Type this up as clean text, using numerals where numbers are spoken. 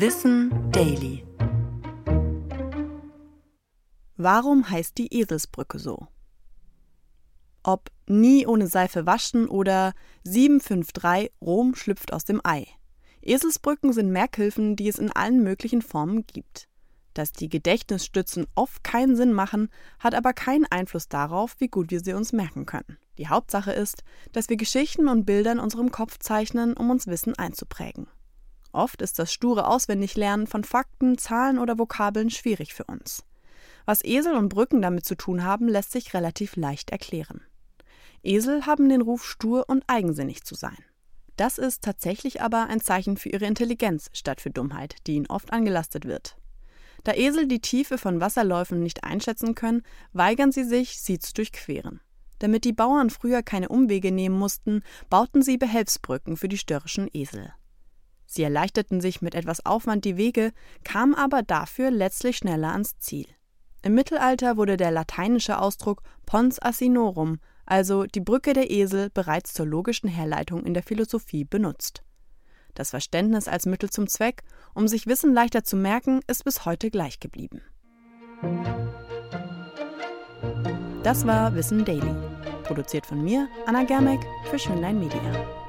Wissen Daily. Warum heißt die Eselsbrücke so? Ob nie ohne Seife waschen oder 753 Rom schlüpft aus dem Ei. Eselsbrücken sind Merkhilfen, die es in allen möglichen Formen gibt. Dass die Gedächtnisstützen oft keinen Sinn machen, hat aber keinen Einfluss darauf, wie gut wir sie uns merken können. Die Hauptsache ist, dass wir Geschichten und Bilder in unserem Kopf zeichnen, um uns Wissen einzuprägen. Oft ist das sture Auswendiglernen von Fakten, Zahlen oder Vokabeln schwierig für uns. Was Esel und Brücken damit zu tun haben, lässt sich relativ leicht erklären. Esel haben den Ruf, stur und eigensinnig zu sein. Das ist tatsächlich aber ein Zeichen für ihre Intelligenz statt für Dummheit, die ihnen oft angelastet wird. Da Esel die Tiefe von Wasserläufen nicht einschätzen können, weigern sie sich, sie zu durchqueren. Damit die Bauern früher keine Umwege nehmen mussten, bauten sie Behelfsbrücken für die störrischen Esel. Sie erleichterten sich mit etwas Aufwand die Wege, kamen aber dafür letztlich schneller ans Ziel. Im Mittelalter wurde der lateinische Ausdruck Pons Asinorum, also die Brücke der Esel, bereits zur logischen Herleitung in der Philosophie benutzt. Das Verständnis als Mittel zum Zweck, um sich Wissen leichter zu merken, ist bis heute gleich geblieben. Das war Wissen Daily. Produziert von mir, Anna Germek, für Schönlein Media.